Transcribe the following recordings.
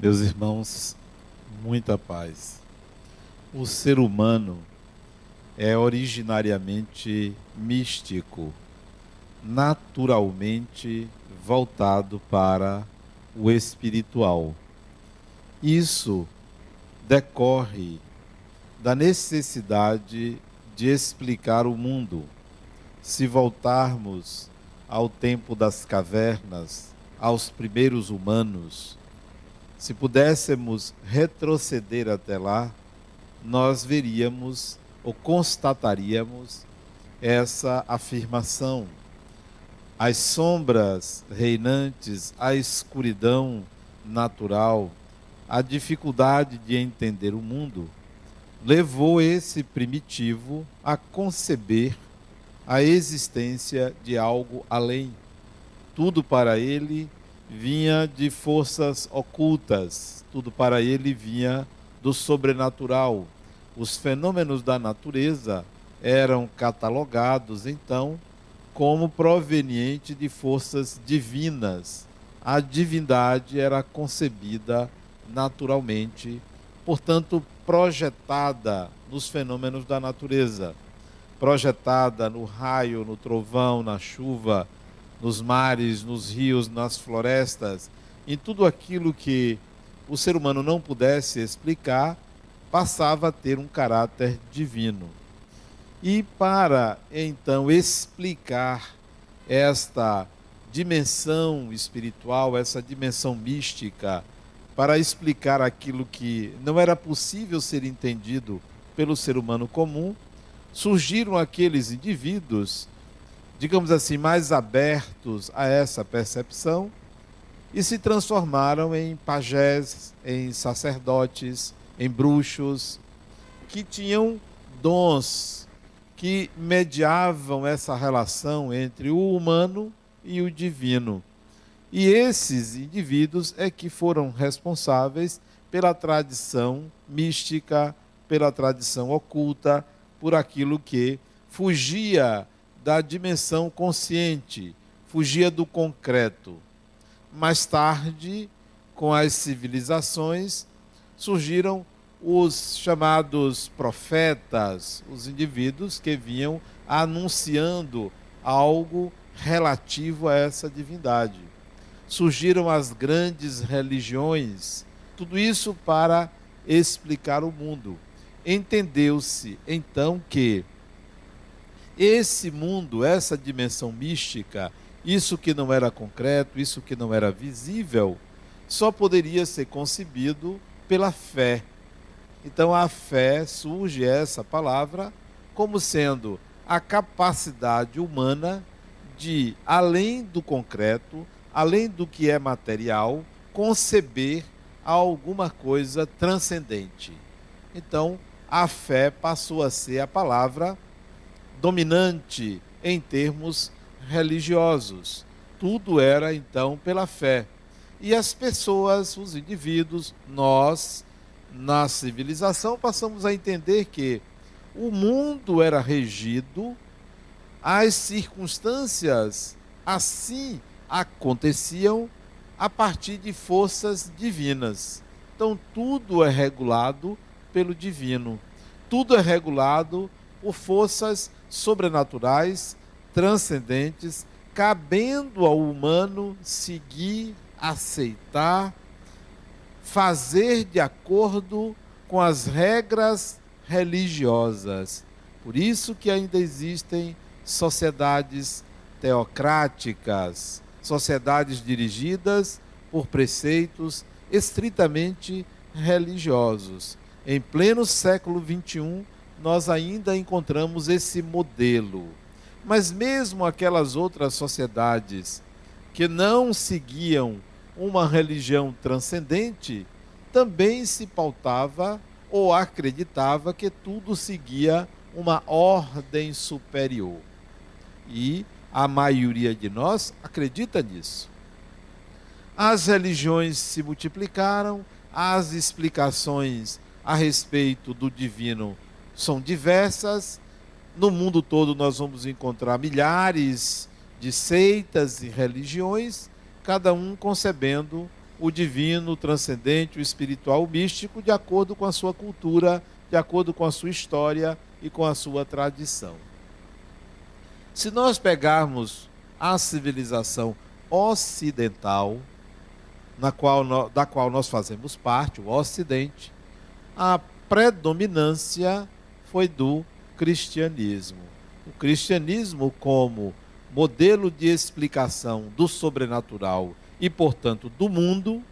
Meus irmãos, muita paz. O ser humano é originariamente místico, naturalmente voltado para o espiritual. Isso decorre da necessidade de explicar o mundo. Se voltarmos ao tempo das cavernas, aos primeiros humanos, se pudéssemos retroceder até lá, nós veríamos ou constataríamos essa afirmação. As sombras reinantes, a escuridão natural, a dificuldade de entender o mundo, levou esse primitivo a conceber a existência de algo além. Tudo para ele vinha de forças ocultas, tudo para ele vinha do sobrenatural. Os fenômenos da natureza eram catalogados, então, como proveniente de forças divinas. A divindade era concebida naturalmente, portanto, projetada nos fenômenos da natureza, projetada no raio, no trovão, na chuva, nos mares, nos rios, nas florestas, em tudo aquilo que o ser humano não pudesse explicar, passava a ter um caráter divino. E para, então, explicar esta dimensão espiritual, essa dimensão mística, para explicar aquilo que não era possível ser entendido pelo ser humano comum, surgiram aqueles indivíduos, digamos assim, mais abertos a essa percepção e se transformaram em pajés, em sacerdotes, em bruxos, que tinham dons que mediavam essa relação entre o humano e o divino. E esses indivíduos é que foram responsáveis pela tradição mística, pela tradição oculta, por aquilo que fugia da dimensão consciente, fugia do concreto. Mais tarde, com as civilizações, surgiram os chamados profetas, os indivíduos que vinham anunciando algo relativo a essa divindade. Surgiram as grandes religiões, tudo isso para explicar o mundo. Entendeu-se, então, que esse mundo, essa dimensão mística, isso que não era concreto, isso que não era visível, só poderia ser concebido pela fé. Então a fé, surge essa palavra, como sendo a capacidade humana de, além do concreto, além do que é material, conceber alguma coisa transcendente. Então a fé passou a ser a palavra dominante em termos religiosos. Tudo era, então, pela fé. E as pessoas, os indivíduos, nós, na civilização, passamos a entender que o mundo era regido, as circunstâncias assim aconteciam a partir de forças divinas. Então, tudo é regulado pelo divino. Tudo é regulado por forças sobrenaturais, transcendentes, cabendo ao humano seguir, aceitar, fazer de acordo com as regras religiosas. Por isso que ainda existem sociedades teocráticas, sociedades dirigidas por preceitos estritamente religiosos. Em pleno século XXI, nós ainda encontramos esse modelo. Mas mesmo aquelas outras sociedades que não seguiam uma religião transcendente, também se pautava ou acreditava que tudo seguia uma ordem superior. E a maioria de nós acredita nisso. As religiões se multiplicaram, as explicações a respeito do divino são diversas. No mundo todo nós vamos encontrar milhares de seitas e religiões, cada um concebendo o divino, o transcendente, o espiritual, o místico, de acordo com a sua cultura, de acordo com a sua história e com a sua tradição. Se nós pegarmos a civilização ocidental, da qual nós fazemos parte, o Ocidente, a predominância foi do cristianismo. O cristianismo como modelo de explicação do sobrenatural e, portanto, do mundo,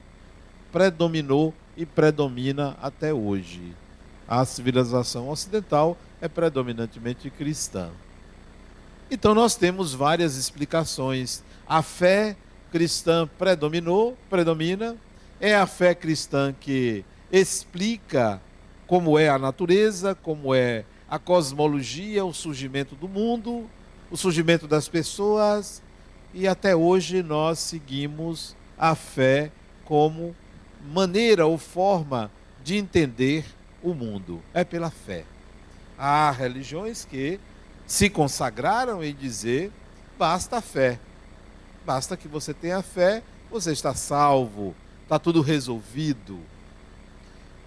predominou e predomina até hoje. A civilização ocidental é predominantemente cristã. Então nós temos várias explicações. A fé cristã predomina, é a fé cristã que explica como é a natureza, como é a cosmologia, o surgimento do mundo, o surgimento das pessoas, e até hoje nós seguimos a fé como maneira ou forma de entender o mundo, é pela fé. Há religiões que se consagraram em dizer, basta a fé, basta que você tenha fé, você está salvo, está tudo resolvido.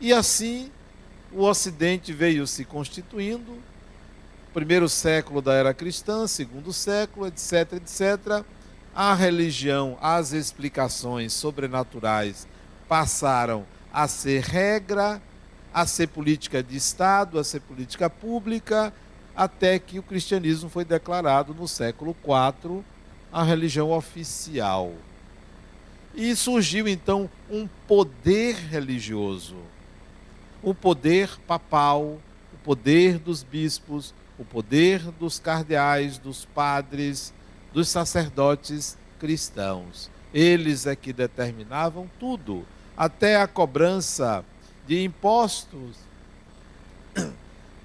E assim o Ocidente veio se constituindo, primeiro século da era cristã, segundo século, etc, etc. A religião, as explicações sobrenaturais passaram a ser regra, a ser política de Estado, a ser política pública, até que o cristianismo foi declarado no século IV a religião oficial. E surgiu então um poder religioso, o poder papal, o poder dos bispos, o poder dos cardeais, dos padres, dos sacerdotes cristãos. Eles é que determinavam tudo, até a cobrança de impostos,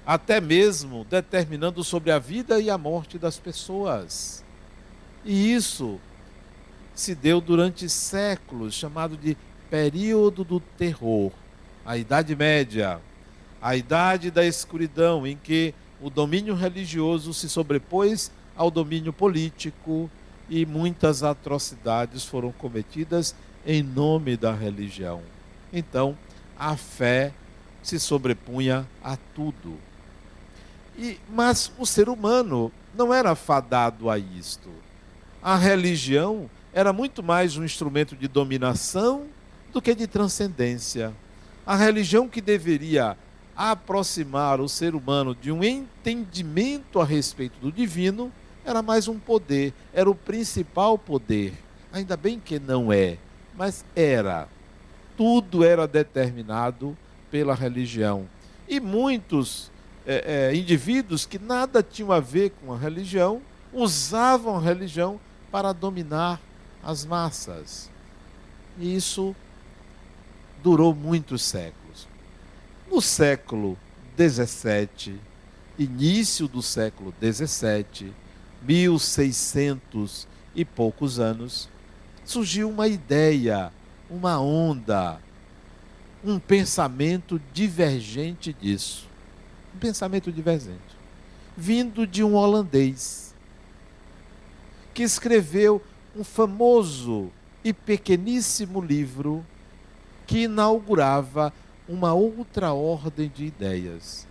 até mesmo determinando sobre a vida e a morte das pessoas. E isso se deu durante séculos, chamado de período do terror, a Idade Média, a Idade da Escuridão, em que o domínio religioso se sobrepôs ao domínio político e muitas atrocidades foram cometidas em nome da religião. Então, a fé se sobrepunha a tudo. Mas o ser humano não era fadado a isto. A religião era muito mais um instrumento de dominação do que de transcendência. A religião que deveria aproximar o ser humano de um entendimento a respeito do divino era mais um poder, era o principal poder. Ainda bem que não é, mas era. Tudo era determinado pela religião. E muitos indivíduos que nada tinham a ver com a religião, usavam a religião para dominar as massas. E isso durou muitos séculos. No século XVII, início do século XVII, 1600 e poucos anos, surgiu uma ideia, uma onda, um pensamento divergente disso. Um pensamento divergente, vindo de um holandês, que escreveu um famoso e pequeníssimo livro que inaugurava uma outra ordem de ideias.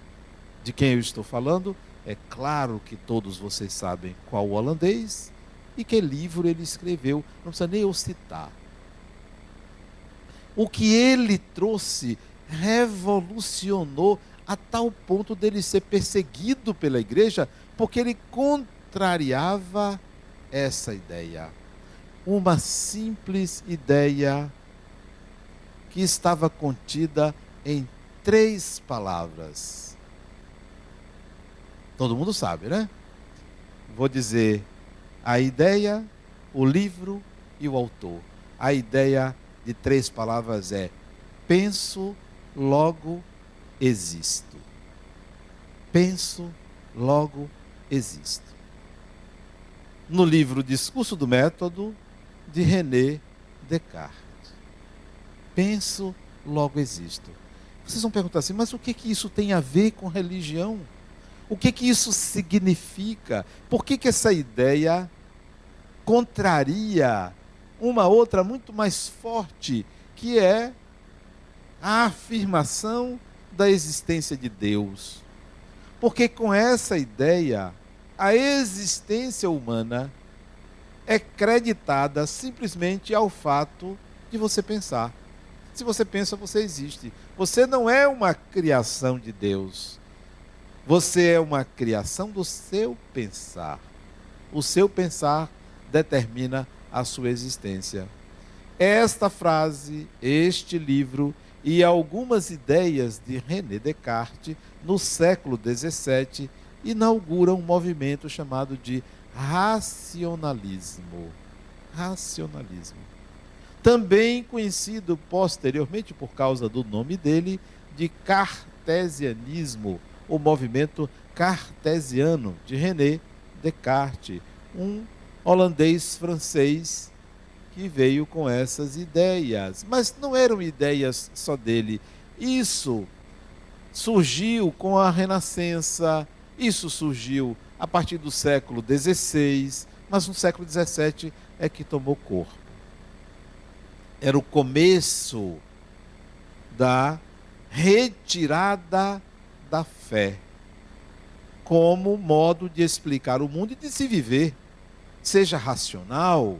De quem eu estou falando? É claro que todos vocês sabem qual holandês e que livro ele escreveu, não precisa nem eu citar. O que ele trouxe revolucionou a tal ponto dele ser perseguido pela igreja, porque ele contrariava essa ideia. Uma simples ideia que estava contida em 3 palavras. Todo mundo sabe, né? Vou dizer a ideia, o livro e o autor. A ideia de 3 palavras é: penso, logo existo. Penso, logo existo. No livro Discurso do Método, de René Descartes. Penso, logo existo. Vocês vão perguntar assim, mas o que isso tem a ver com religião? O que isso significa? Por que essa ideia contraria uma outra muito mais forte que é a afirmação da existência de Deus. Porque com essa ideia, a existência humana é creditada simplesmente ao fato de você pensar. Se você pensa, você existe. Você não é uma criação de Deus. Você é uma criação do seu pensar. O seu pensar determina a sua existência. Esta frase, este livro e algumas ideias de René Descartes, no século XVII, inauguram um movimento chamado de racionalismo. Racionalismo. Também conhecido posteriormente, por causa do nome dele, de cartesianismo, o movimento cartesiano de René Descartes, um holandês-francês que veio com essas ideias. Mas não eram ideias só dele. Isso surgiu com a Renascença, isso surgiu a partir do século XVI, mas no século XVII é que tomou corpo. Era o começo da retirada da fé como modo de explicar o mundo e de se viver. Seja racional,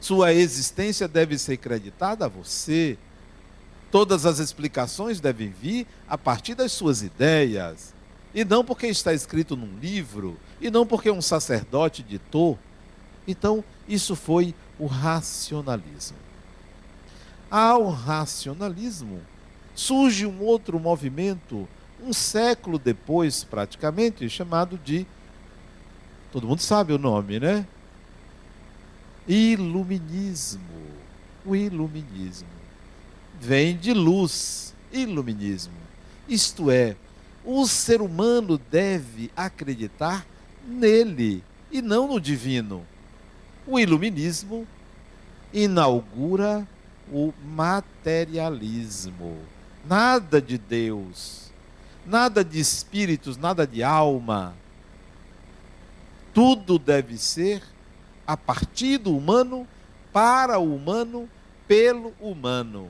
sua existência deve ser creditada a você. Todas as explicações devem vir a partir das suas ideias. E não porque está escrito num livro, e não porque um sacerdote ditou. Então, isso foi o racionalismo. Ao racionalismo, surge um outro movimento, um século depois, praticamente, chamado de, todo mundo sabe o nome, né? Iluminismo. O iluminismo vem de luz, iluminismo. Isto é, o ser humano deve acreditar nele e não no divino. O iluminismo inaugura o materialismo. Nada de Deus, nada de espíritos, nada de alma. Tudo deve ser a partir do humano, para o humano, pelo humano.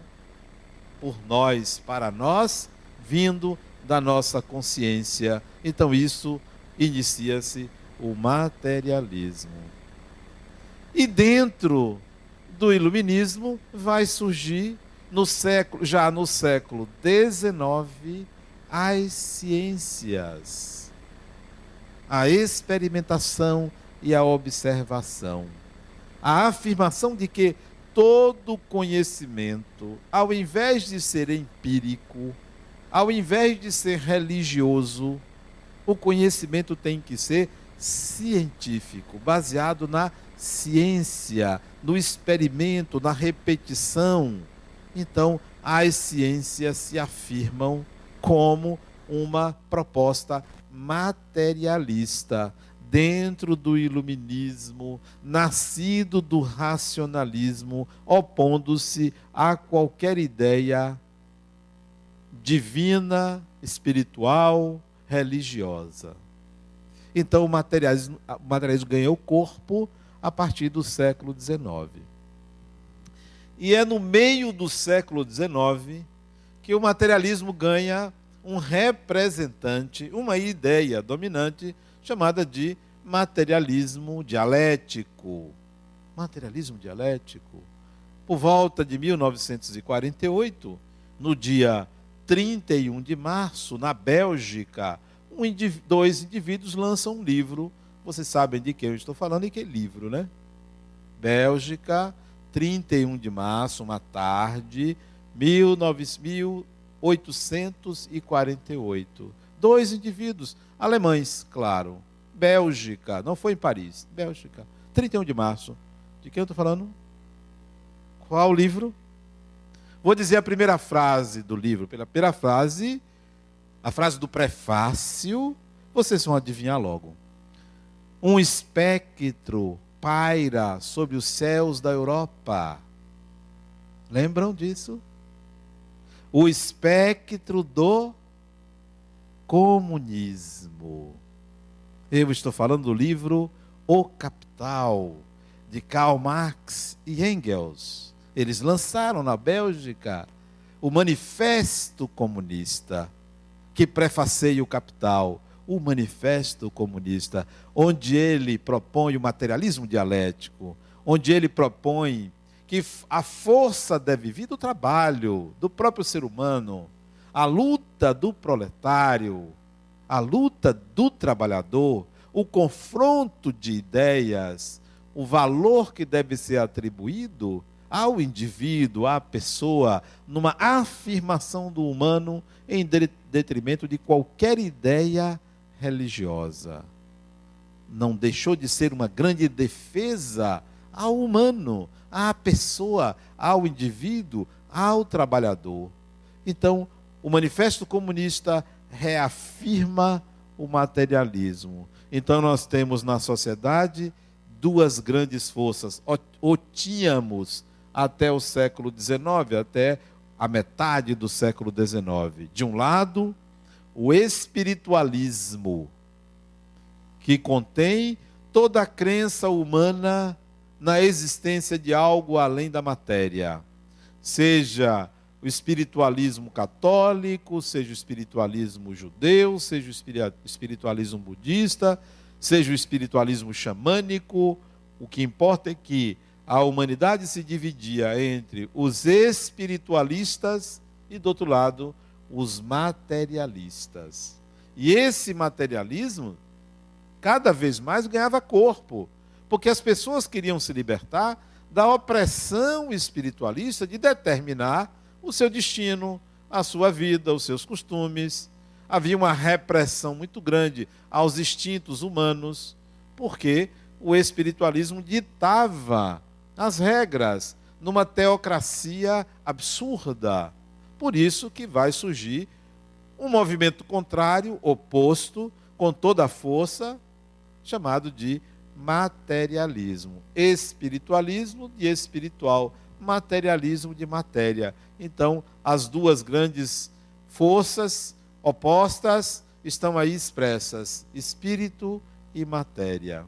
Por nós, para nós, vindo da nossa consciência. Então isso inicia-se o materialismo. E dentro do iluminismo vai surgir, já no século XIX, as ciências, a experimentação e a observação. A afirmação de que todo conhecimento, ao invés de ser empírico, ao invés de ser religioso, o conhecimento tem que ser científico, baseado na ciência, no experimento, na repetição. Então, as ciências se afirmam como uma proposta materialista, dentro do iluminismo, nascido do racionalismo, opondo-se a qualquer ideia divina, espiritual, religiosa. Então o materialismo ganhou corpo a partir do século XIX. E é no meio do século XIX que o materialismo ganha um representante, uma ideia dominante chamada de materialismo dialético. Materialismo dialético. Por volta de 1948, no dia 31 de março, na Bélgica, dois indivíduos lançam um livro. Vocês sabem de quem eu estou falando e que livro, né? Bélgica, 31 de março, uma tarde, 1848. Dois indivíduos, alemães, claro. Bélgica, não foi em Paris, Bélgica, 31 de março. De quem eu estou falando? Qual livro? Vou dizer a primeira frase do livro. Pela primeira frase, a frase do prefácio, vocês vão adivinhar logo. Um espectro paira sobre os céus da Europa. Lembram disso? O espectro do comunismo. Eu estou falando do livro O Capital, de Karl Marx e Engels. Eles lançaram na Bélgica o Manifesto Comunista, que prefaceia O Capital, o Manifesto Comunista, onde ele propõe o materialismo dialético, onde ele propõe que a força deve vir do trabalho, do próprio ser humano, a luta do proletário, a luta do trabalhador, o confronto de ideias, o valor que deve ser atribuído ao indivíduo, à pessoa, numa afirmação do humano em detrimento de qualquer ideia religiosa. Não deixou de ser uma grande defesa ao humano, à pessoa, ao indivíduo, ao trabalhador. Então, o Manifesto Comunista reafirma o materialismo. Então, nós temos na sociedade duas grandes forças, ou tínhamos até o século XIX, até a metade do século XIX. De um lado, o espiritualismo, que contém toda a crença humana na existência de algo além da matéria. Seja o espiritualismo católico, seja o espiritualismo judeu, seja o espiritualismo budista, seja o espiritualismo xamânico, o que importa é que a humanidade se dividia entre os espiritualistas e, do outro lado, os materialistas. E esse materialismo, cada vez mais, ganhava corpo, porque as pessoas queriam se libertar da opressão espiritualista de determinar o seu destino, a sua vida, os seus costumes. Havia uma repressão muito grande aos instintos humanos, porque o espiritualismo ditava as regras numa teocracia absurda. Por isso que vai surgir um movimento contrário, oposto, com toda a força, chamado de materialismo. Espiritualismo de espiritual, materialismo de matéria. Então, as duas grandes forças opostas estão aí expressas, espírito e matéria.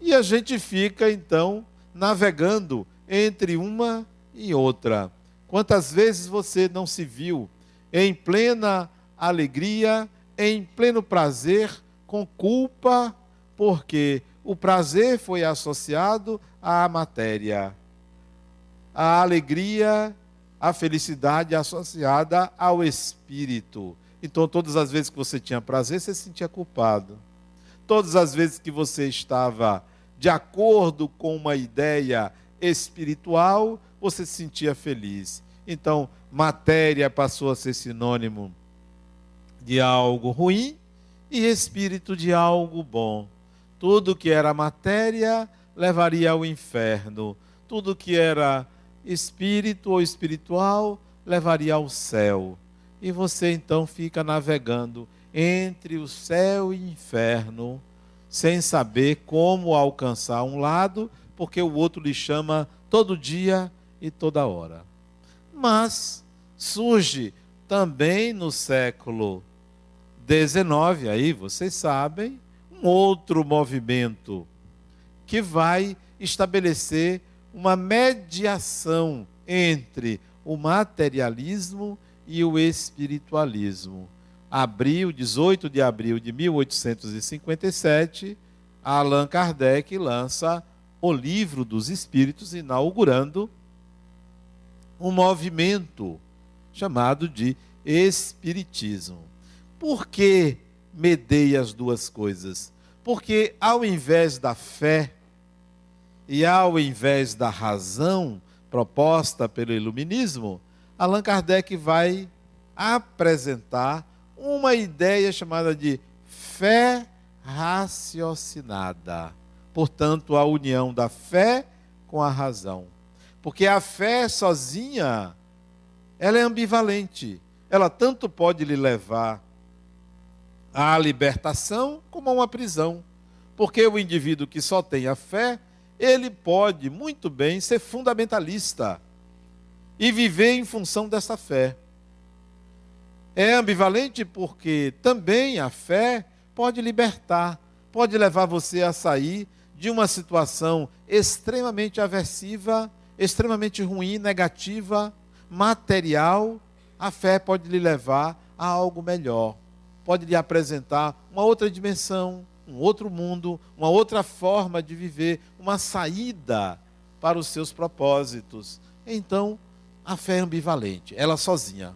E a gente fica, então, navegando entre uma e outra. Quantas vezes você não se viu em plena alegria, em pleno prazer, com culpa, porque o prazer foi associado à matéria. A alegria, a felicidade associada ao espírito. Então, todas as vezes que você tinha prazer, você se sentia culpado. Todas as vezes que você estava de acordo com uma ideia espiritual, você se sentia feliz. Então, matéria passou a ser sinônimo de algo ruim e espírito de algo bom. Tudo que era matéria levaria ao inferno. Tudo que era espírito ou espiritual levaria ao céu. E você, então, fica navegando entre o céu e inferno, sem saber como alcançar um lado, porque o outro lhe chama todo dia e toda hora. Mas surge também no século XIX, aí vocês sabem, um outro movimento que vai estabelecer uma mediação entre o materialismo e o espiritualismo. Abril, 18 de abril de 1857, Allan Kardec lança o Livro dos Espíritos, inaugurando um movimento chamado de Espiritismo. Por que medeia as duas coisas? Porque ao invés da fé e ao invés da razão proposta pelo iluminismo, Allan Kardec vai apresentar uma ideia chamada de fé raciocinada. Portanto, a união da fé com a razão. Porque a fé sozinha, ela é ambivalente. Ela tanto pode lhe levar à libertação como a uma prisão. Porque o indivíduo que só tem a fé, ele pode muito bem ser fundamentalista e viver em função dessa fé. É ambivalente porque também a fé pode libertar, pode levar você a sair de uma situação extremamente aversiva extremamente ruim, negativa, material, a fé pode lhe levar a algo melhor. Pode lhe apresentar uma outra dimensão, um outro mundo, uma outra forma de viver, uma saída para os seus propósitos. Então, a fé é ambivalente, ela sozinha.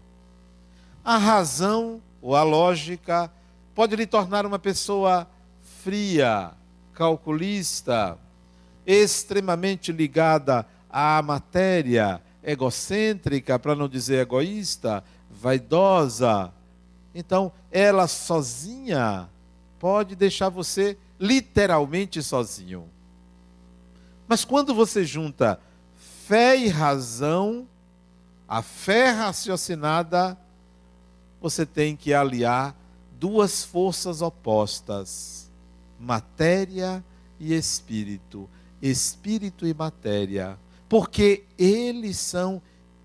A razão ou a lógica pode lhe tornar uma pessoa fria, calculista, extremamente ligada à matéria, egocêntrica, para não dizer egoísta, vaidosa. Então, ela sozinha pode deixar você literalmente sozinho. Mas quando você junta fé e razão, a fé raciocinada, você tem que aliar duas forças opostas, matéria e espírito, espírito e matéria, porque eles são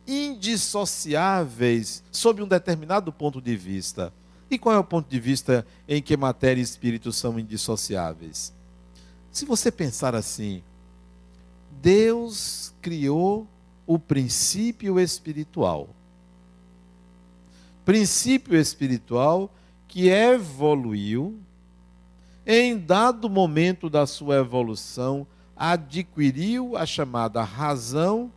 indissociáveis sob um determinado ponto de vista. E qual é o ponto de vista em que matéria e espírito são indissociáveis? Se você pensar assim, Deus criou o princípio espiritual. Princípio espiritual que evoluiu, em dado momento da sua evolução, adquiriu a chamada razão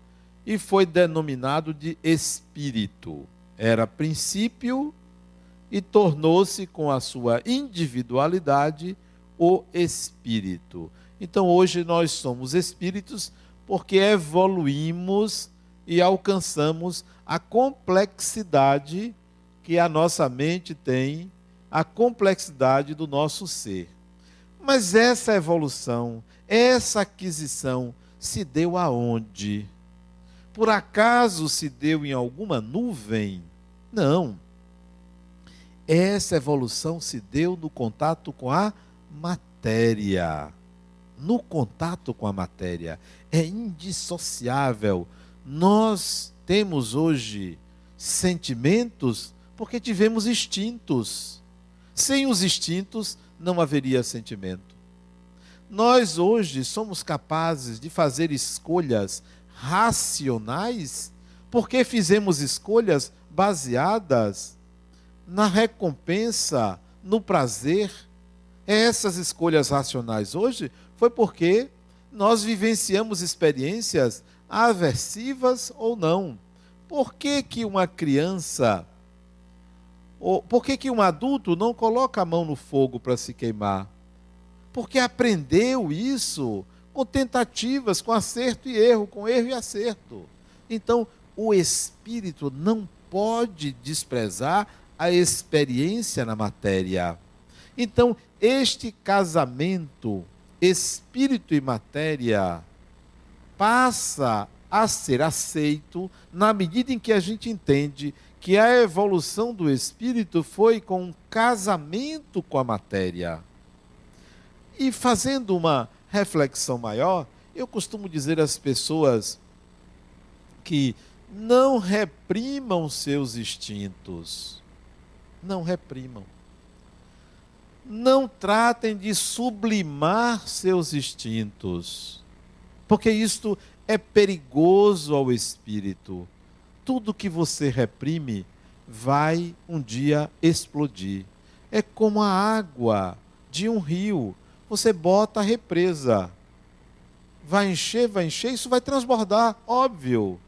e foi denominado de espírito. Era princípio e tornou-se, com a sua individualidade, o espírito. Então hoje nós somos espíritos porque evoluímos e alcançamos a complexidade que a nossa mente tem, a complexidade do nosso ser. Mas essa evolução, essa aquisição se deu aonde? Por acaso se deu em alguma nuvem? Não. Essa evolução se deu no contato com a matéria. No contato com a matéria. É indissociável. Nós temos hoje sentimentos porque tivemos instintos. Sem os instintos não haveria sentimento. Nós hoje somos capazes de fazer escolhas racionais porque fizemos escolhas baseadas na recompensa, no prazer. Essas escolhas racionais hoje foi porque nós vivenciamos experiências aversivas ou não. Por que que uma criança, ou por que que um adulto não coloca a mão no fogo para se queimar? Porque aprendeu isso com tentativas, com acerto e erro, com erro e acerto. Então, o espírito não pode desprezar a experiência na matéria. Então, este casamento, espírito e matéria, passa a ser aceito na medida em que a gente entende que a evolução do espírito foi com um casamento com a matéria. E fazendo uma reflexão maior, eu costumo dizer às pessoas que não reprimam seus instintos. Não reprimam. Não tratem de sublimar seus instintos, porque isto é perigoso ao espírito. Tudo que você reprime vai um dia explodir. É como a água de um rio. Você bota a represa. Vai encher, isso vai transbordar, óbvio.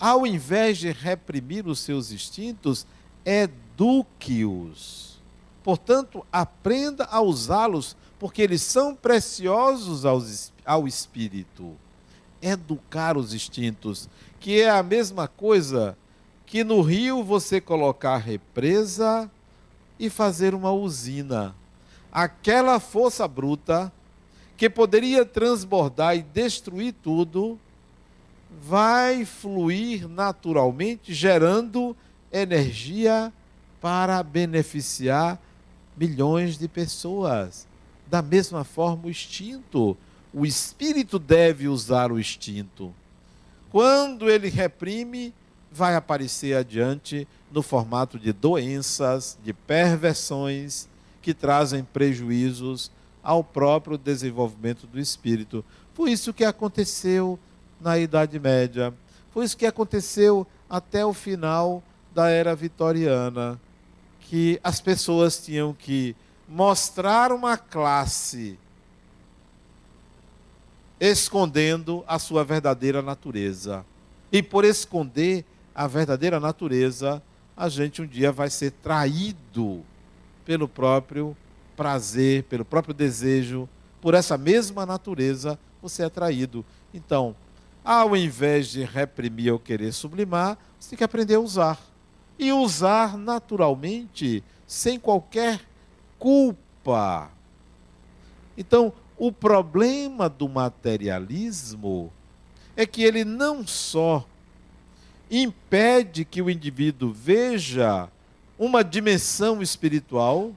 Ao invés de reprimir os seus instintos, eduque-os. Portanto, aprenda a usá-los, porque eles são preciosos ao espírito. Educar os instintos, que é a mesma coisa que no rio você colocar represa e fazer uma usina. Aquela força bruta que poderia transbordar e destruir tudo, vai fluir naturalmente, gerando energia para beneficiar milhões de pessoas. Da mesma forma, o instinto. O espírito deve usar o instinto. Quando ele reprime, vai aparecer adiante no formato de doenças, de perversões, que trazem prejuízos ao próprio desenvolvimento do espírito. Foi isso que aconteceu na Idade Média. Foi isso que aconteceu até o final da Era Vitoriana, que as pessoas tinham que mostrar uma classe escondendo a sua verdadeira natureza. E por esconder a verdadeira natureza, a gente um dia vai ser traído pelo próprio prazer, pelo próprio desejo, por essa mesma natureza você é traído. Então, ao invés de reprimir ou querer sublimar, você tem que aprender a usar. E usar naturalmente, sem qualquer culpa. Então, o problema do materialismo é que ele não só impede que o indivíduo veja uma dimensão espiritual,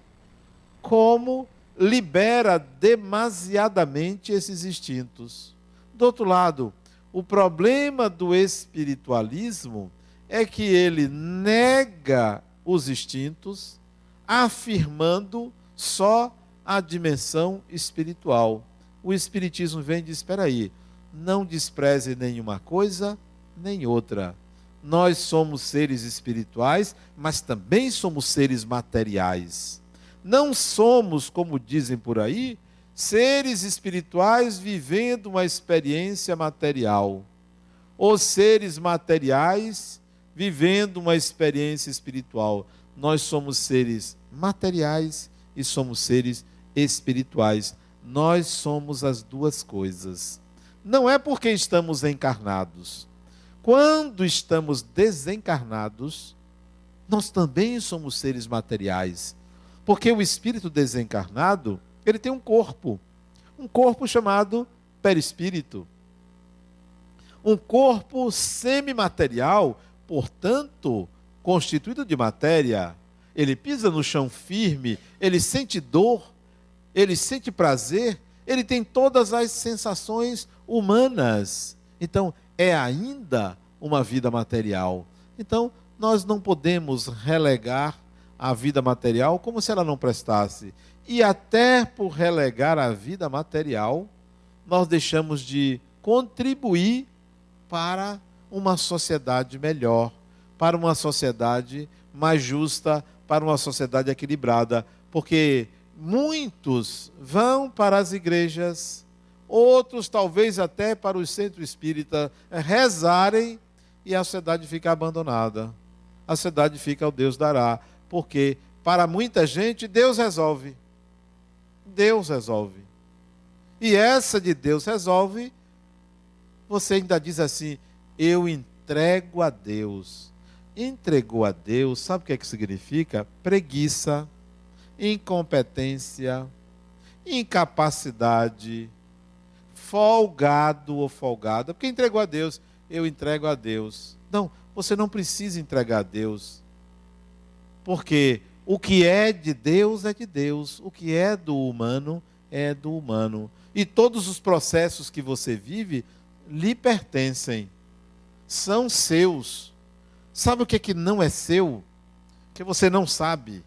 como libera demasiadamente esses instintos. Do outro lado, o problema do espiritualismo é que ele nega os instintos, afirmando só a dimensão espiritual. O espiritismo vem e diz, espera aí, não despreze nenhuma coisa, nem outra. Nós somos seres espirituais, mas também somos seres materiais. Não somos, como dizem por aí, seres espirituais vivendo uma experiência material, ou seres materiais vivendo uma experiência espiritual. Nós somos seres materiais e somos seres espirituais. Nós somos as duas coisas. Não é porque estamos encarnados. Quando estamos desencarnados, nós também somos seres materiais. Porque o espírito desencarnado, ele tem um corpo chamado perispírito. Um corpo semimaterial, portanto, constituído de matéria. Ele pisa no chão firme, ele sente dor, ele sente prazer, ele tem todas as sensações humanas. Então, é ainda uma vida material. Então, nós não podemos relegar a vida material como se ela não prestasse. E até por relegar a vida material, nós deixamos de contribuir para uma sociedade melhor, para uma sociedade mais justa, para uma sociedade equilibrada. Porque muitos vão para as igrejas, outros talvez até para os centros espíritas rezarem e a sociedade fica abandonada. A sociedade fica ao Deus dará, porque para muita gente Deus resolve. Deus resolve. E essa de Deus resolve, você ainda diz assim, eu entrego a Deus. Entregou a Deus, sabe o que é que significa? Preguiça, incompetência, incapacidade, folgado ou folgada. Porque entregou a Deus, eu entrego a Deus. Não, você não precisa entregar a Deus. Porque o que é de Deus é de Deus. O que é do humano é do humano. E todos os processos que você vive lhe pertencem, são seus. Sabe o que é que não é seu? Que você não sabe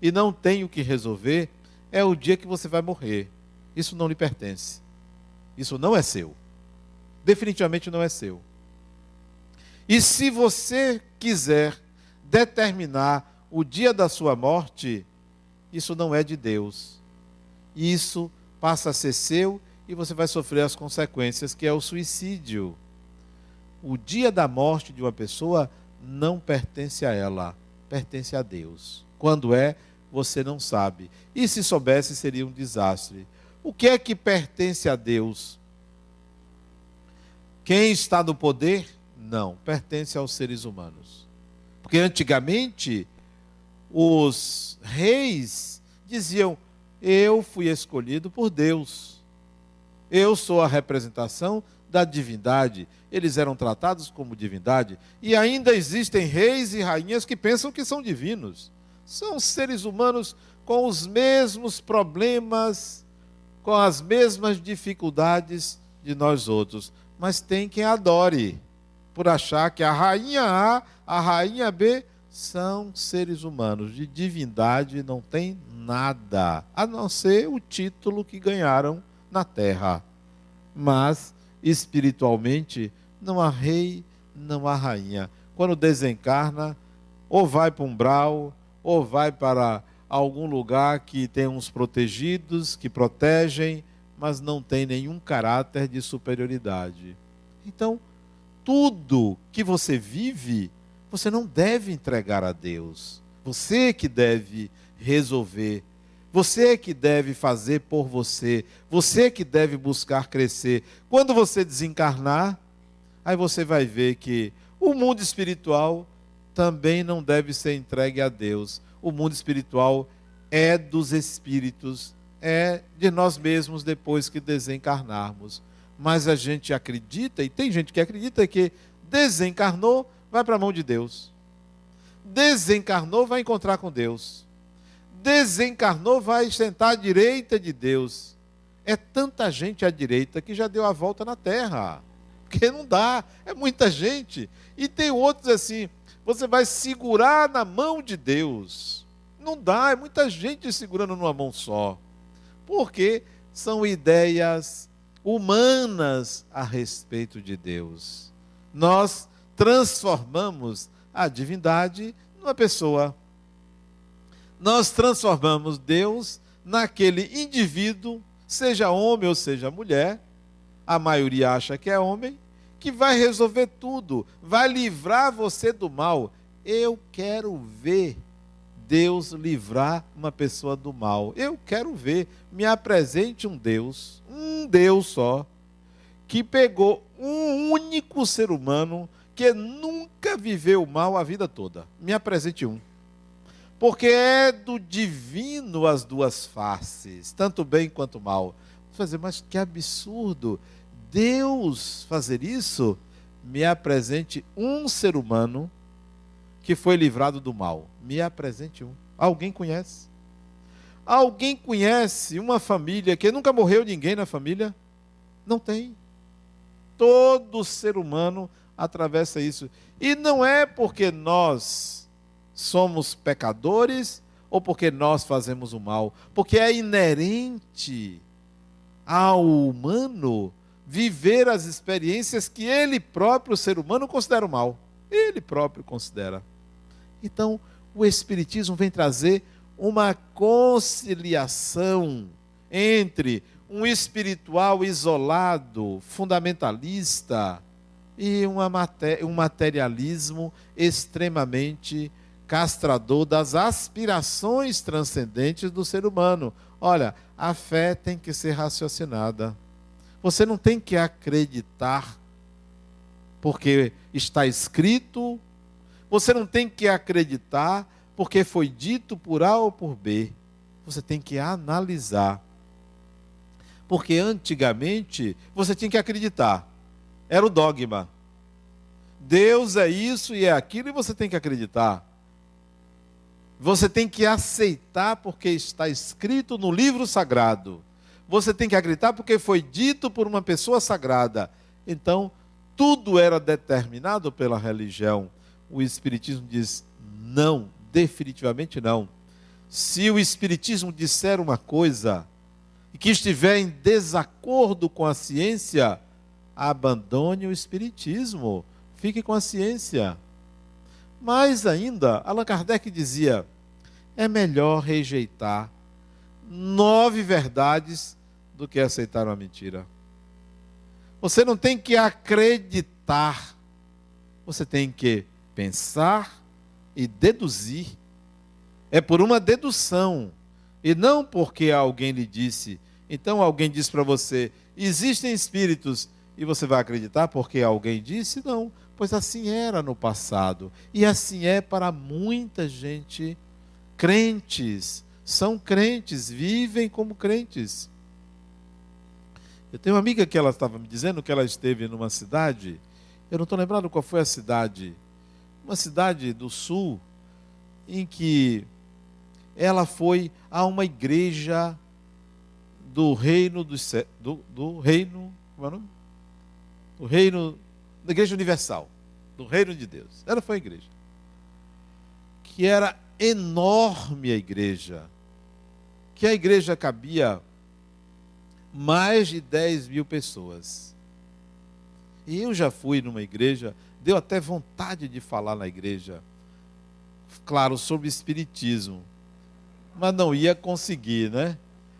e não tem o que resolver, é o dia que você vai morrer. Isso não lhe pertence. Isso não é seu. Definitivamente não é seu. E se você quiser determinar o dia da sua morte, isso não é de Deus. Isso passa a ser seu e você vai sofrer as consequências, que é o suicídio. O dia da morte de uma pessoa não pertence a ela, pertence a Deus. Quando é, você não sabe. E se soubesse, seria um desastre. O que é que pertence a Deus? Quem está no poder? Não, pertence aos seres humanos. Porque antigamente, os reis diziam, eu fui escolhido por Deus. Eu sou a representação da divindade. Eles eram tratados como divindade. E ainda existem reis e rainhas que pensam que são divinos. São seres humanos com os mesmos problemas, com as mesmas dificuldades de nós outros. Mas tem quem adore por achar que a rainha A, a rainha B são seres humanos. De divindade não tem nada, a não ser o título que ganharam na terra, mas espiritualmente, não há rei, não há rainha. Quando desencarna, ou vai para um umbral, ou vai para algum lugar que tem uns protegidos, que protegem, mas não tem nenhum caráter de superioridade. Então, tudo que você vive, você não deve entregar a Deus. Você que deve resolver. Você que deve fazer por você. Você que deve buscar crescer. Quando você desencarnar, aí você vai ver que o mundo espiritual também não deve ser entregue a Deus. O mundo espiritual é dos espíritos, é de nós mesmos depois que desencarnarmos. Mas a gente acredita, e tem gente que acredita, que desencarnou, vai para a mão de Deus. Desencarnou, vai encontrar com Deus. Desencarnou, vai sentar à direita de Deus. É tanta gente à direita que já deu a volta na Terra. Porque não dá, é muita gente. E tem outros assim, você vai segurar na mão de Deus. Não dá, é muita gente segurando numa mão só. Porque são ideias humanas a respeito de Deus. Nós transformamos a divindade numa pessoa. Nós transformamos Deus naquele indivíduo, seja homem ou seja mulher, a maioria acha que é homem, que vai resolver tudo, vai livrar você do mal. Eu quero ver Deus livrar uma pessoa do mal. Eu quero ver, me apresente um Deus só, que pegou um único ser humano que nunca viveu mal a vida toda. Me apresente um. Porque é do divino as duas faces, tanto bem quanto mal. Mas que absurdo! Deus fazer isso? Me apresente um ser humano que foi livrado do mal. Me apresente um. Alguém conhece? Alguém conhece uma família que nunca morreu ninguém na família? Não tem. Todo ser humano atravessa isso. E não é porque nós somos pecadores ou porque nós fazemos o mal. Porque é inerente ao humano viver as experiências que ele próprio, o ser humano, considera o mal. Ele próprio considera. Então, o Espiritismo vem trazer uma conciliação entre um espiritual isolado, fundamentalista, e um materialismo extremamente castrador das aspirações transcendentes do ser humano. Olha, a fé tem que ser raciocinada. Você não tem que acreditar porque está escrito. Você não tem que acreditar porque foi dito por A ou por B. Você tem que analisar. Porque antigamente você tinha que acreditar. Era o dogma. Deus é isso e é aquilo e você tem que acreditar. Você tem que aceitar porque está escrito no livro sagrado. Você tem que acreditar porque foi dito por uma pessoa sagrada. Então, tudo era determinado pela religião. O Espiritismo diz, não, definitivamente não. Se o Espiritismo disser uma coisa e que estiver em desacordo com a ciência, abandone o Espiritismo, fique com a ciência. Mais ainda, Allan Kardec dizia, é melhor rejeitar 9 verdades do que aceitar uma mentira. Você não tem que acreditar, você tem que pensar e deduzir. É por uma dedução, e não porque alguém lhe disse. Então alguém disse para você, existem espíritos, e você vai acreditar porque alguém disse? Não, pois assim era no passado, e assim é para muita gente. Crentes, são crentes, vivem como crentes. Eu tenho uma amiga que ela estava me dizendo que ela esteve numa cidade, eu não estou lembrado qual foi a cidade, uma cidade do sul, em que ela foi a uma igreja do reino da Igreja Universal, do Reino de Deus. Ela foi a igreja. Que era enorme a igreja. Que a igreja cabia mais de 10 mil pessoas. E eu já fui numa igreja, deu até vontade de falar na igreja, claro, sobre espiritismo, mas não ia conseguir, né?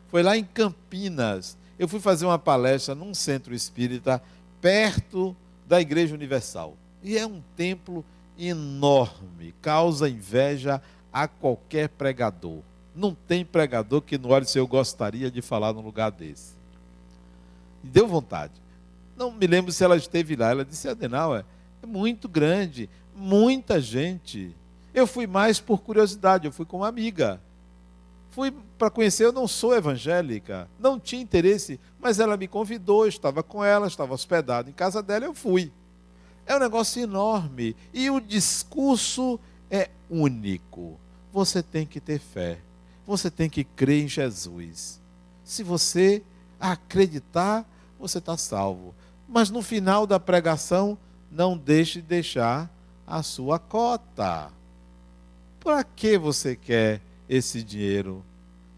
Foi lá em Campinas, eu fui fazer uma palestra num centro espírita perto da Igreja Universal. E é um templo enorme, causa inveja a qualquer pregador. Não tem pregador que não olhe se eu gostaria de falar num lugar desse. E deu vontade. Não me lembro se ela esteve lá. Ela disse, Adenauer, é muito grande, muita gente. Eu fui mais por curiosidade, eu fui com uma amiga. Fui para conhecer, eu não sou evangélica, não tinha interesse, mas ela me convidou, eu estava com ela, estava hospedado em casa dela, eu fui. É um negócio enorme e o discurso é único. Você tem que ter fé, você tem que crer em Jesus. Se você acreditar, você está salvo. Mas no final da pregação, não deixe de deixar a sua cota. Para que você quer esse dinheiro?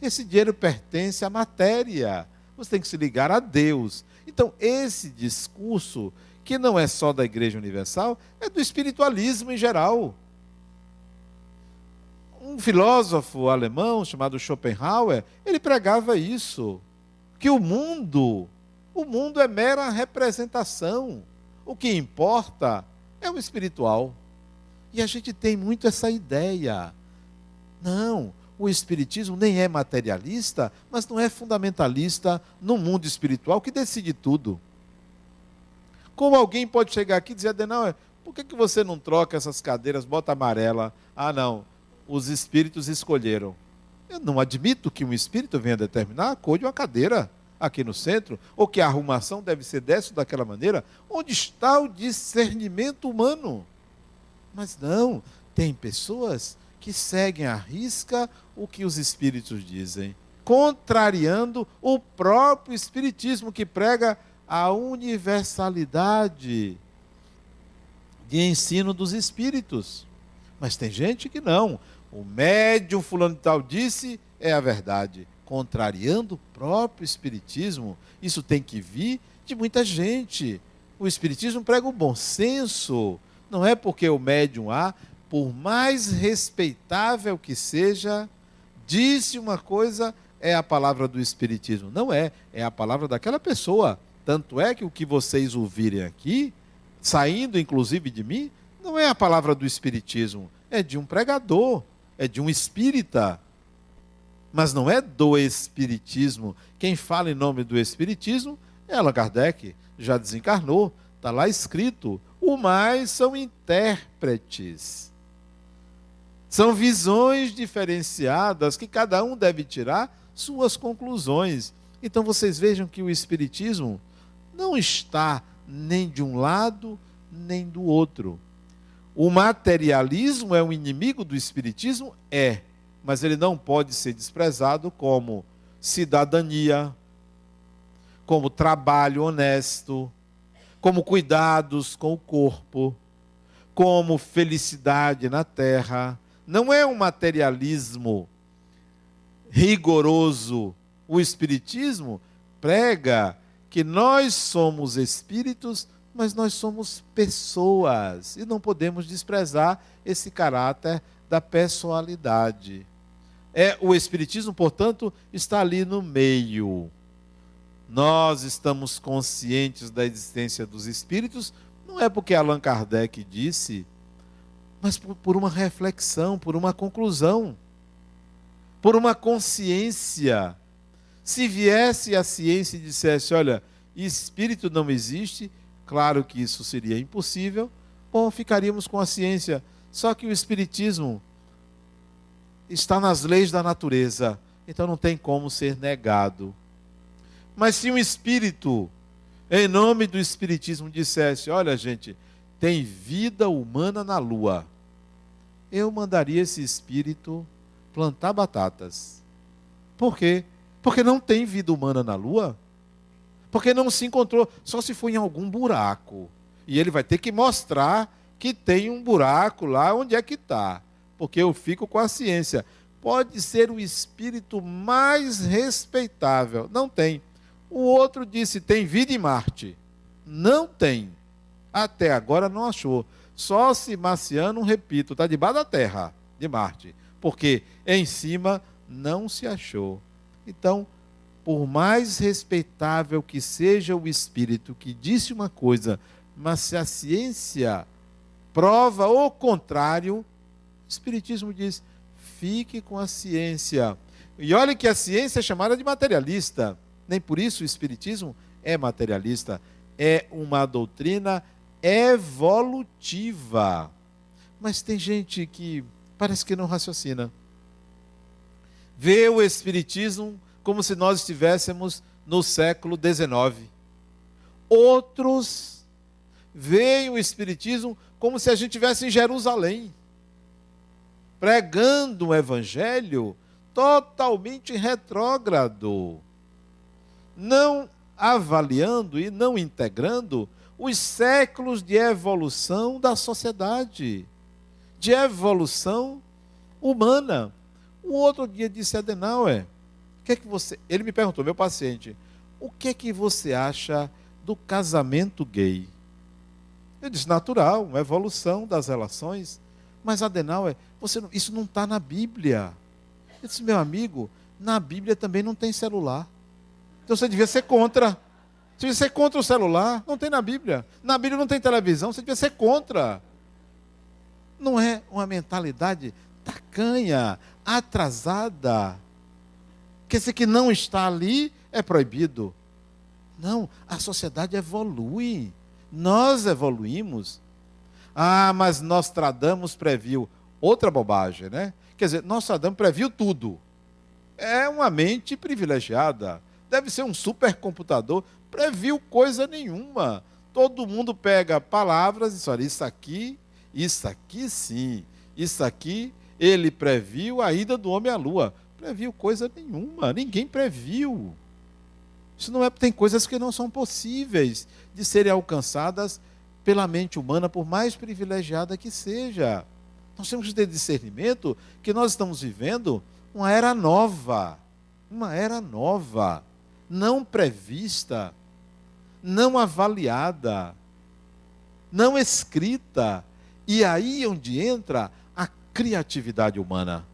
Esse dinheiro pertence à matéria. Você tem que se ligar a Deus. Então, esse discurso, que não é só da Igreja Universal, é do espiritualismo em geral. Um filósofo alemão chamado Schopenhauer, ele pregava isso, que o mundo é mera representação. O que importa é o espiritual. E a gente tem muito essa ideia. Não, o espiritismo nem é materialista, mas não é fundamentalista no mundo espiritual que decide tudo. Como alguém pode chegar aqui e dizer, Adenauer, por que você não troca essas cadeiras, bota amarela? Ah, não, os espíritos escolheram. Eu não admito que um espírito venha determinar a cor de uma cadeira aqui no centro, ou que a arrumação deve ser dessa ou daquela maneira. Onde está o discernimento humano? Mas não, tem pessoas que seguem à risca o que os espíritos dizem, contrariando o próprio espiritismo que prega a universalidade de ensino dos espíritos. Mas tem gente que não. O médium fulano de tal disse, é a verdade, contrariando o próprio espiritismo. Isso tem que vir de muita gente. O espiritismo prega o bom senso. Não é porque o médium A, por mais respeitável que seja, disse uma coisa, é a palavra do espiritismo. Não é, é a palavra daquela pessoa. Tanto é que o que vocês ouvirem aqui, saindo inclusive de mim, não é a palavra do espiritismo, é de um pregador, é de um espírita. Mas não é do espiritismo. Quem fala em nome do espiritismo é Allan Kardec, já desencarnou, está lá escrito. O mais são intérpretes. São visões diferenciadas que cada um deve tirar suas conclusões. Então vocês vejam que o espiritismo não está nem de um lado, nem do outro. O materialismo é um inimigo do espiritismo? É. Mas ele não pode ser desprezado como cidadania, como trabalho honesto, como cuidados com o corpo, como felicidade na terra. Não é um materialismo rigoroso. O espiritismo prega que nós somos espíritos, mas nós somos pessoas e não podemos desprezar esse caráter da pessoalidade. O espiritismo, portanto, está ali no meio. Nós estamos conscientes da existência dos espíritos, não é porque Allan Kardec disse, mas por uma reflexão, por uma conclusão, por uma consciência. Se viesse a ciência e dissesse, olha, espírito não existe, claro que isso seria impossível, bom, ficaríamos com a ciência. Só que o espiritismo está nas leis da natureza, então não tem como ser negado. Mas se um espírito, em nome do espiritismo, dissesse, olha gente, tem vida humana na lua, eu mandaria esse espírito plantar batatas. Por quê? Porque não tem vida humana na Lua? Porque não se encontrou, só se foi em algum buraco. E ele vai ter que mostrar que tem um buraco lá, onde é que está. Porque eu fico com a ciência. Pode ser o espírito mais respeitável. Não tem. O outro disse, tem vida em Marte. Não tem. Até agora não achou. Só se Marciano, repito, está debaixo da Terra, de Marte, porque em cima não se achou. Então, por mais respeitável que seja o espírito que disse uma coisa, mas se a ciência prova o contrário, o espiritismo diz, fique com a ciência. E olha que a ciência é chamada de materialista. Nem por isso o espiritismo é materialista. É uma doutrina evolutiva. Mas tem gente que parece que não raciocina. Vê o espiritismo como se nós estivéssemos no século XIX. Outros veem o espiritismo como se a gente estivesse em Jerusalém, pregando um evangelho totalmente retrógrado, não avaliando e não integrando os séculos de evolução da sociedade, de evolução humana. Um outro dia disse a Adenauer, ele me perguntou, meu paciente, o que é que você acha do casamento gay? Eu disse, natural, uma evolução das relações. Mas Adenauer, isso não está na Bíblia. Eu disse, meu amigo, na Bíblia também não tem celular. Então você devia ser contra. Você devia ser contra o celular, não tem na Bíblia. Na Bíblia não tem televisão, você devia ser contra. Não é uma mentalidade tacanha, atrasada. Porque esse que não está ali é proibido. Não, a sociedade evolui. Nós evoluímos. Ah, mas Nostradamus previu. Outra bobagem, né? Quer dizer, Nostradamus previu tudo. É uma mente privilegiada. Deve ser um supercomputador. Previu coisa nenhuma. Todo mundo pega palavras e diz, olha, isso aqui sim. Isso aqui, ele previu a ida do homem à lua. Previu coisa nenhuma. Ninguém previu. Isso não é, tem coisas que não são possíveis de serem alcançadas pela mente humana, por mais privilegiada que seja. Nós temos que ter discernimento que nós estamos vivendo uma era nova. Uma era nova, não prevista, não avaliada, não escrita. E aí é onde entra a criatividade humana.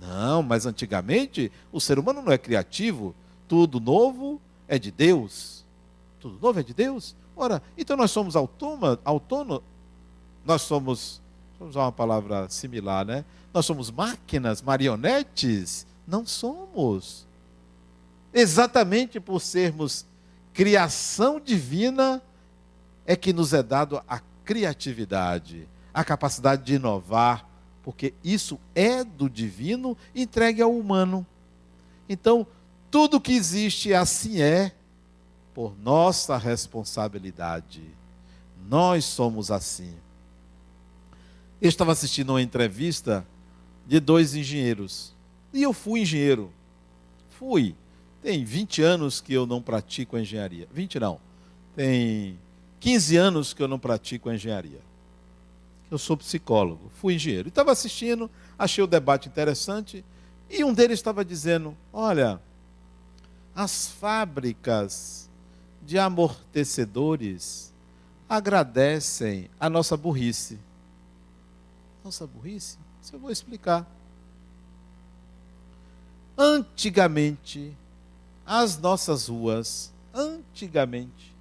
Não, mas antigamente o ser humano não é criativo. Tudo novo é de Deus. Tudo novo é de Deus? Ora, então nós somos autônomos, nós somos, vamos usar uma palavra similar, né? Nós somos máquinas, marionetes? Não somos. Exatamente por sermos criação divina é que nos é dado a criatividade, a capacidade de inovar, porque isso é do divino entregue ao humano. Então, tudo que existe assim é por nossa responsabilidade. Nós somos assim. Eu estava assistindo uma entrevista de dois engenheiros. E eu fui engenheiro. Fui. Tem 20 anos que eu não pratico a engenharia. 20 não. Tem 15 anos que eu não pratico a engenharia. Eu sou psicólogo. Fui engenheiro. E estava assistindo, achei o debate interessante. E um deles estava dizendo, olha, as fábricas de amortecedores agradecem a nossa burrice. Nossa burrice? Isso eu vou explicar. Antigamente, as nossas ruas, antigamente.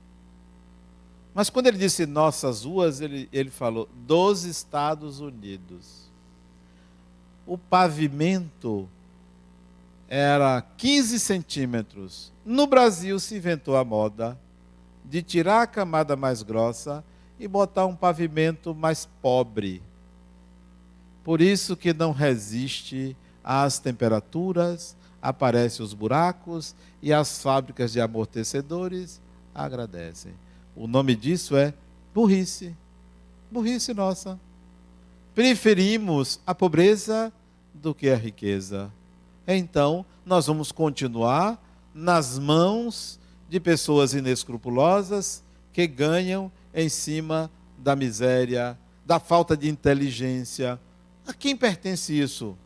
Mas quando ele disse nossas ruas, ele falou dos Estados Unidos. O pavimento era 15 centímetros. No Brasil se inventou a moda de tirar a camada mais grossa e botar um pavimento mais pobre. Por isso que não resiste às temperaturas, aparecem os buracos e as fábricas de amortecedores agradecem. O nome disso é burrice. Burrice nossa. Preferimos a pobreza do que a riqueza. Então, nós vamos continuar nas mãos de pessoas inescrupulosas que ganham em cima da miséria, da falta de inteligência. A quem pertence isso?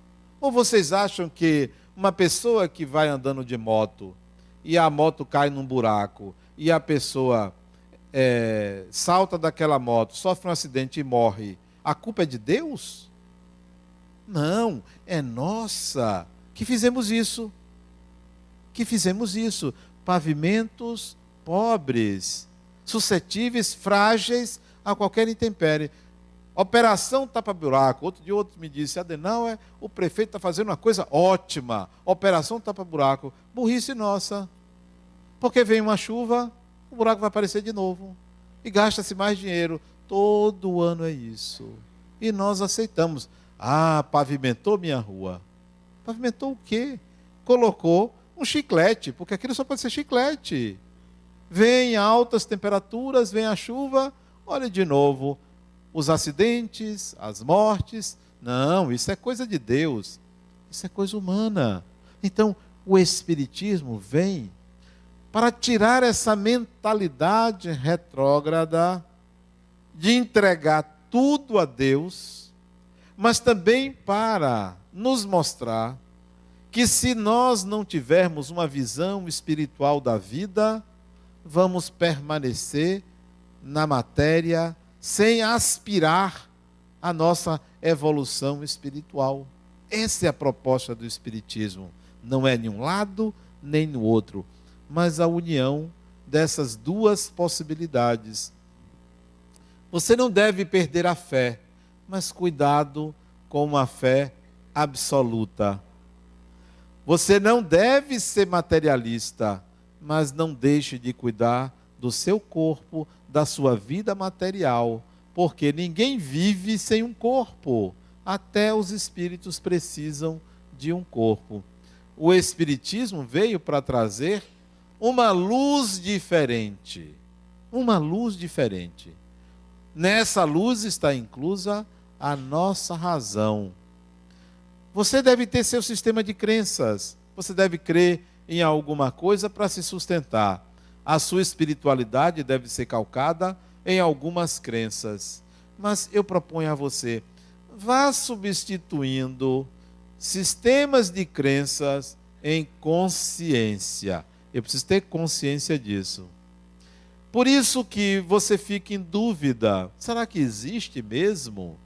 Ou vocês acham que uma pessoa que vai andando de moto e a moto cai num buraco e a pessoa salta daquela moto, sofre um acidente e morre, a culpa é de Deus? Não, é nossa, que fizemos isso. Que fizemos isso. Pavimentos pobres, suscetíveis, frágeis a qualquer intempérie. Operação tapa-buraco. Outro dia outro me disse, Adenauer, o prefeito está fazendo uma coisa ótima. Operação tapa-buraco. Burrice nossa. Porque vem uma chuva, o buraco vai aparecer de novo. E gasta-se mais dinheiro. Todo ano é isso. E nós aceitamos. Ah, pavimentou minha rua. Pavimentou o quê? Colocou um chiclete, porque aquilo só pode ser chiclete. Vem altas temperaturas, vem a chuva, olha de novo. Os acidentes, as mortes, não, isso é coisa de Deus, isso é coisa humana. Então, o Espiritismo vem para tirar essa mentalidade retrógrada de entregar tudo a Deus, mas também para nos mostrar que se nós não tivermos uma visão espiritual da vida, vamos permanecer na matéria sem aspirar a nossa evolução espiritual. Essa é a proposta do Espiritismo. Não é de um lado, nem no outro, mas a união dessas duas possibilidades. Você não deve perder a fé, mas cuidado com uma fé absoluta. Você não deve ser materialista, mas não deixe de cuidar do seu corpo, da sua vida material, porque ninguém vive sem um corpo, até os espíritos precisam de um corpo. O Espiritismo veio para trazer uma luz diferente, uma luz diferente. Nessa luz está inclusa a nossa razão. Você deve ter seu sistema de crenças, você deve crer em alguma coisa para se sustentar. A sua espiritualidade deve ser calcada em algumas crenças. Mas eu proponho a você, vá substituindo sistemas de crenças em consciência. Eu preciso ter consciência disso. Por isso que você fica em dúvida. Será que existe mesmo?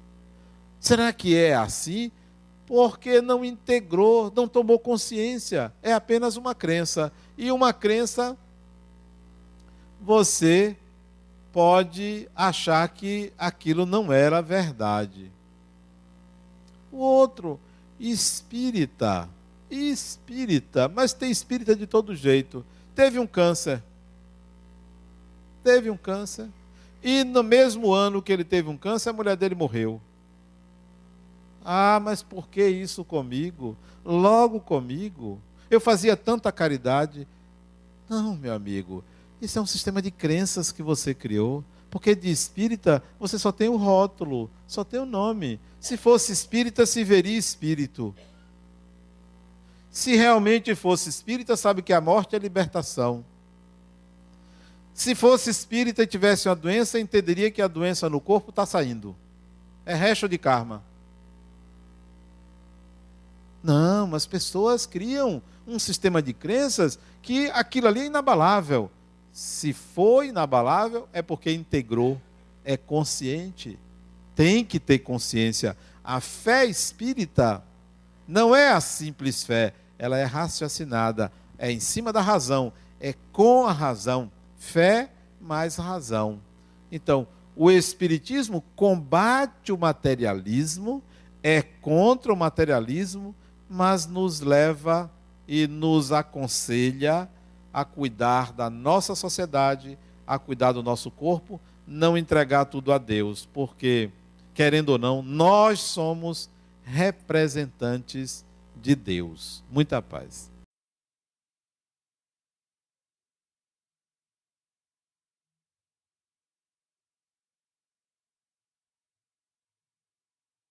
Será que é assim? Porque não integrou, não tomou consciência. É apenas uma crença. E uma crença... você pode achar que aquilo não era verdade. O outro, espírita. Espírita, mas tem espírita de todo jeito. Teve um câncer. Teve um câncer. E no mesmo ano que ele teve um câncer, a mulher dele morreu. Ah, mas por que isso comigo? Logo comigo? Eu fazia tanta caridade. Não, meu amigo. Isso é um sistema de crenças que você criou, porque de espírita você só tem o rótulo, só tem o nome. Se fosse espírita, se veria espírito. Se realmente fosse espírita, sabe que a morte é libertação. Se fosse espírita e tivesse uma doença, entenderia que a doença no corpo está saindo. É resto de karma. Não, as pessoas criam um sistema de crenças que aquilo ali é inabalável. Se for inabalável, é porque integrou, é consciente. Tem que ter consciência. A fé espírita não é a simples fé, ela é raciocinada, é em cima da razão, é com a razão. Fé mais razão. Então, o Espiritismo combate o materialismo, é contra o materialismo, mas nos leva e nos aconselha a cuidar da nossa sociedade, a cuidar do nosso corpo, não entregar tudo a Deus, porque, querendo ou não, nós somos representantes de Deus. Muita paz.